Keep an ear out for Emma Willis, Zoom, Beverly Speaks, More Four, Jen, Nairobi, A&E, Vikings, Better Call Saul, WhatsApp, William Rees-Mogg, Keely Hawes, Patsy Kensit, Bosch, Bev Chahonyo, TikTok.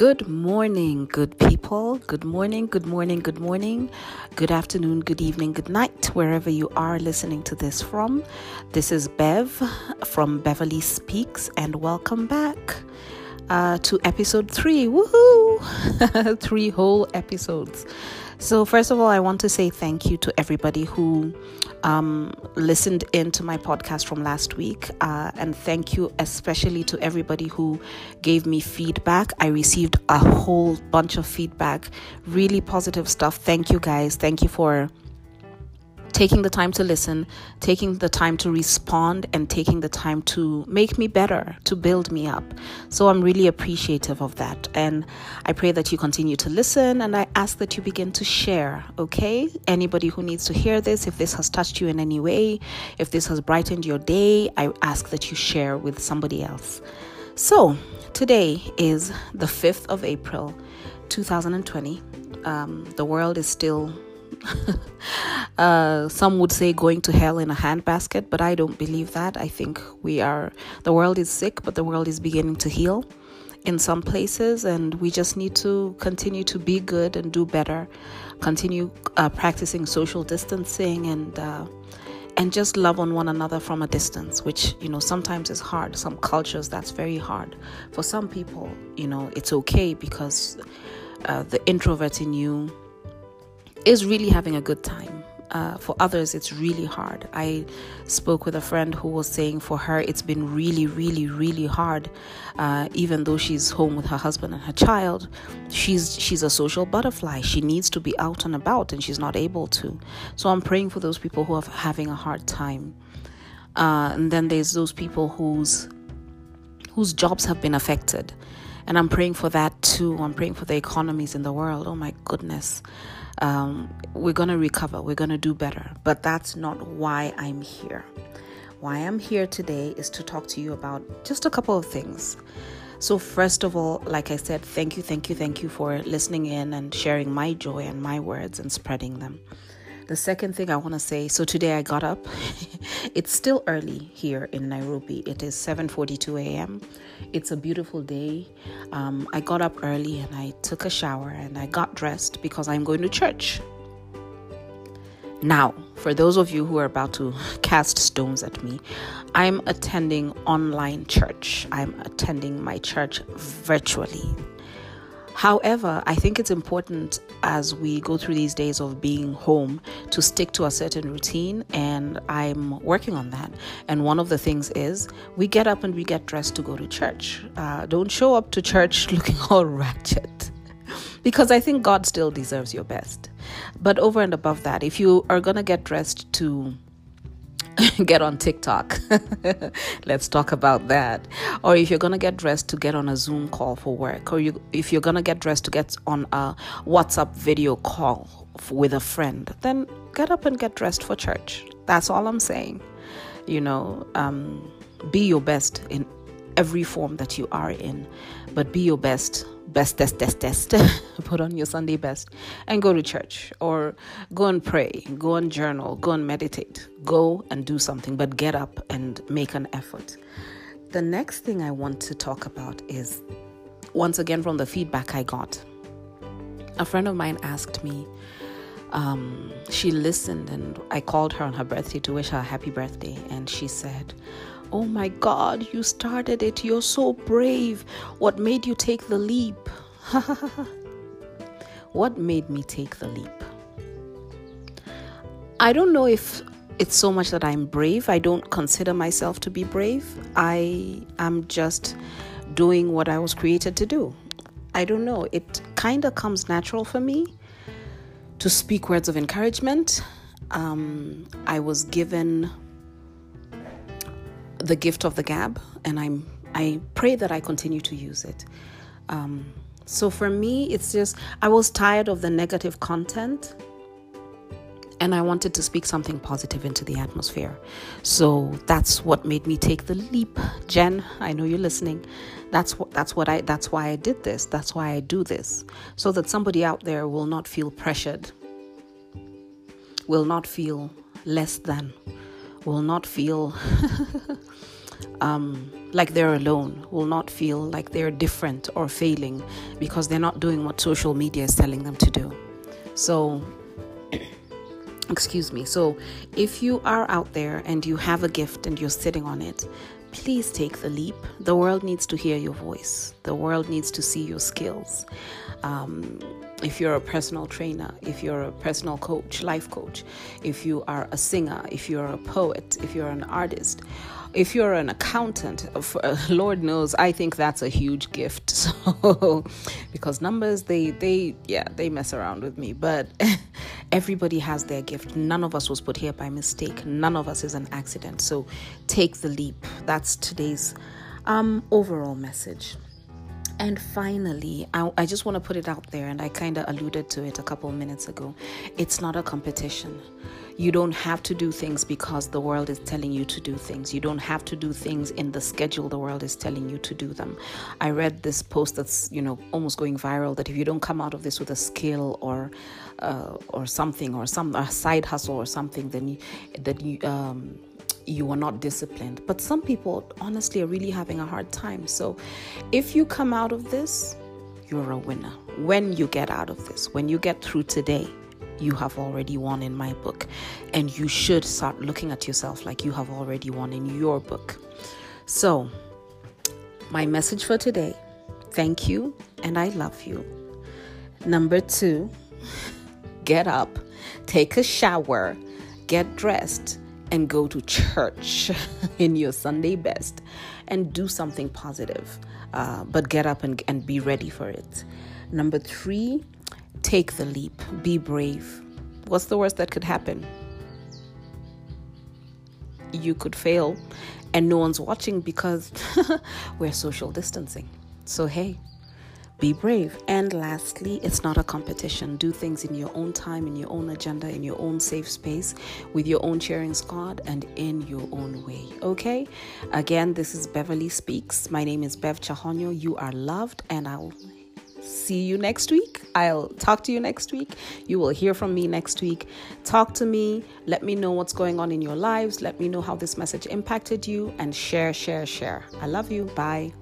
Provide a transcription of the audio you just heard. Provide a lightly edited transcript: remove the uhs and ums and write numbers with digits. Good morning, good people. Good morning, good morning, good morning. Good afternoon, good evening, good night, wherever you are listening to this from. This is Bev from Beverly Speaks, and welcome back to episode 3. Woohoo! 3 whole episodes. So first of all, I want to say thank you to everybody who listened in to my podcast from last week. And thank you especially to everybody who gave me feedback. I received a whole bunch of feedback, really positive stuff. Thank you guys. Thank you for taking the time to listen, taking the time to respond, and taking the time to make me better, to build me up. So I'm really appreciative of that. And I pray that you continue to listen, and I ask that you begin to share, okay? Anybody who needs to hear this, if this has touched you in any way, if this has brightened your day, I ask that you share with somebody else. So today is the 5th of April, 2020. The world is still... some would say going to hell in a handbasket, but I don't believe that. I think the world is sick, but the world is beginning to heal in some places, and we just need to continue to be good and do better, continue practicing social distancing and just love on one another from a distance, which, you know, sometimes is hard. Some cultures, that's very hard. For some people, you know, it's okay because the introvert in you is really having a good time. For others, it's really hard. I spoke with a friend who was saying for her, it's been really, really, really hard. Even though she's home with her husband and her child, she's a social butterfly. She needs to be out and about, and she's not able to. So I'm praying for those people who are having a hard time. And then there's those people whose jobs have been affected. And I'm praying for that too. I'm praying for the economies in the world. Oh my goodness. We're going to recover. We're going to do better. But that's not why I'm here. Why I'm here today is to talk to you about just a couple of things. So first of all, like I said, thank you for listening in and sharing my joy and my words and spreading them. The second thing I want to say, so today I got up. It's still early here in Nairobi. It is 7:42 a.m. It's a beautiful day. I got up early and I took a shower and I got dressed because I'm going to church. Now, for those of you who are about to cast stones at me, I'm attending online church. I'm attending my church virtually. However, I think it's important as we go through these days of being home to stick to a certain routine, and I'm working on that. And one of the things is we get up and we get dressed to go to church. Don't show up to church looking all ratchet, because I think God still deserves your best. But over and above that, if you are going to get dressed to get on TikTok, let's talk about that. Or if you're going to get dressed to get on a Zoom call for work, or if you're going to get dressed to get on a WhatsApp video call with a friend, then get up and get dressed for church. That's all I'm saying. You know, be your best in every form that you are in, but be your best. Put on your Sunday best and go to church, or go and pray, go and journal, go and meditate, go and do something, but get up and make an effort. The next thing I want to talk about is, once again, from the feedback I got, a friend of mine asked me, she listened, and I called her on her birthday to wish her a happy birthday, and she said, "Oh my God, you started it. You're so brave. What made you take the leap?" What made me take the leap? I don't know if it's so much that I'm brave. I don't consider myself to be brave. I am just doing what I was created to do. I don't know. It kind of comes natural for me to speak words of encouragement. I was given the gift of the gab, and I pray that I continue to use it. So for me, it's just, I was tired of the negative content, and I wanted to speak something positive into the atmosphere. So that's what made me take the leap. Jen, I know you're listening. That's why I did this. That's why I do this, so that somebody out there will not feel pressured, will not feel less than, will not feel like they're alone, will not feel like they're different or failing because they're not doing what social media is telling them to do. So, excuse me. So if you are out there and you have a gift and you're sitting on it, please take the leap. The world needs to hear your voice. The world needs to see your skills. If you're a personal trainer, if you're a personal coach, life coach, if you are a singer, if you're a poet, if you're an artist, if you're an accountant, Lord knows, I think that's a huge gift. So, because numbers, they mess around with me, but everybody has their gift. None of us was put here by mistake. None of us is an accident. So take the leap. That's today's overall message. And finally, I just want to put it out there, and I kind of alluded to it a couple minutes ago. It's not a competition. You don't have to do things because the world is telling you to do things. You don't have to do things in the schedule the world is telling you to do them. I read this post that's, almost going viral, that if you don't come out of this with a skill or something, or a side hustle or something, then you are not disciplined. But some people honestly are really having a hard time. So if you come out of this, you're a winner. When you get out of this, when you get through today, you have already won in my book. And you should start looking at yourself like you have already won in your book. So my message for today, thank you and I love you. Number 2, get up, take a shower, get dressed, and go to church in your Sunday best and do something positive. But get up and be ready for it. Number 3, take the leap. Be brave. What's the worst that could happen? You could fail and no one's watching because we're social distancing. So hey, be brave. And lastly, it's not a competition. Do things in your own time, in your own agenda, in your own safe space, with your own cheering squad, and in your own way. Okay? Again, this is Beverly Speaks. My name is Bev Chahonyo. You are loved, and I'll see you next week. I'll talk to you next week. You will hear from me next week. Talk to me. Let me know what's going on in your lives. Let me know how this message impacted you, and share. I love you. Bye.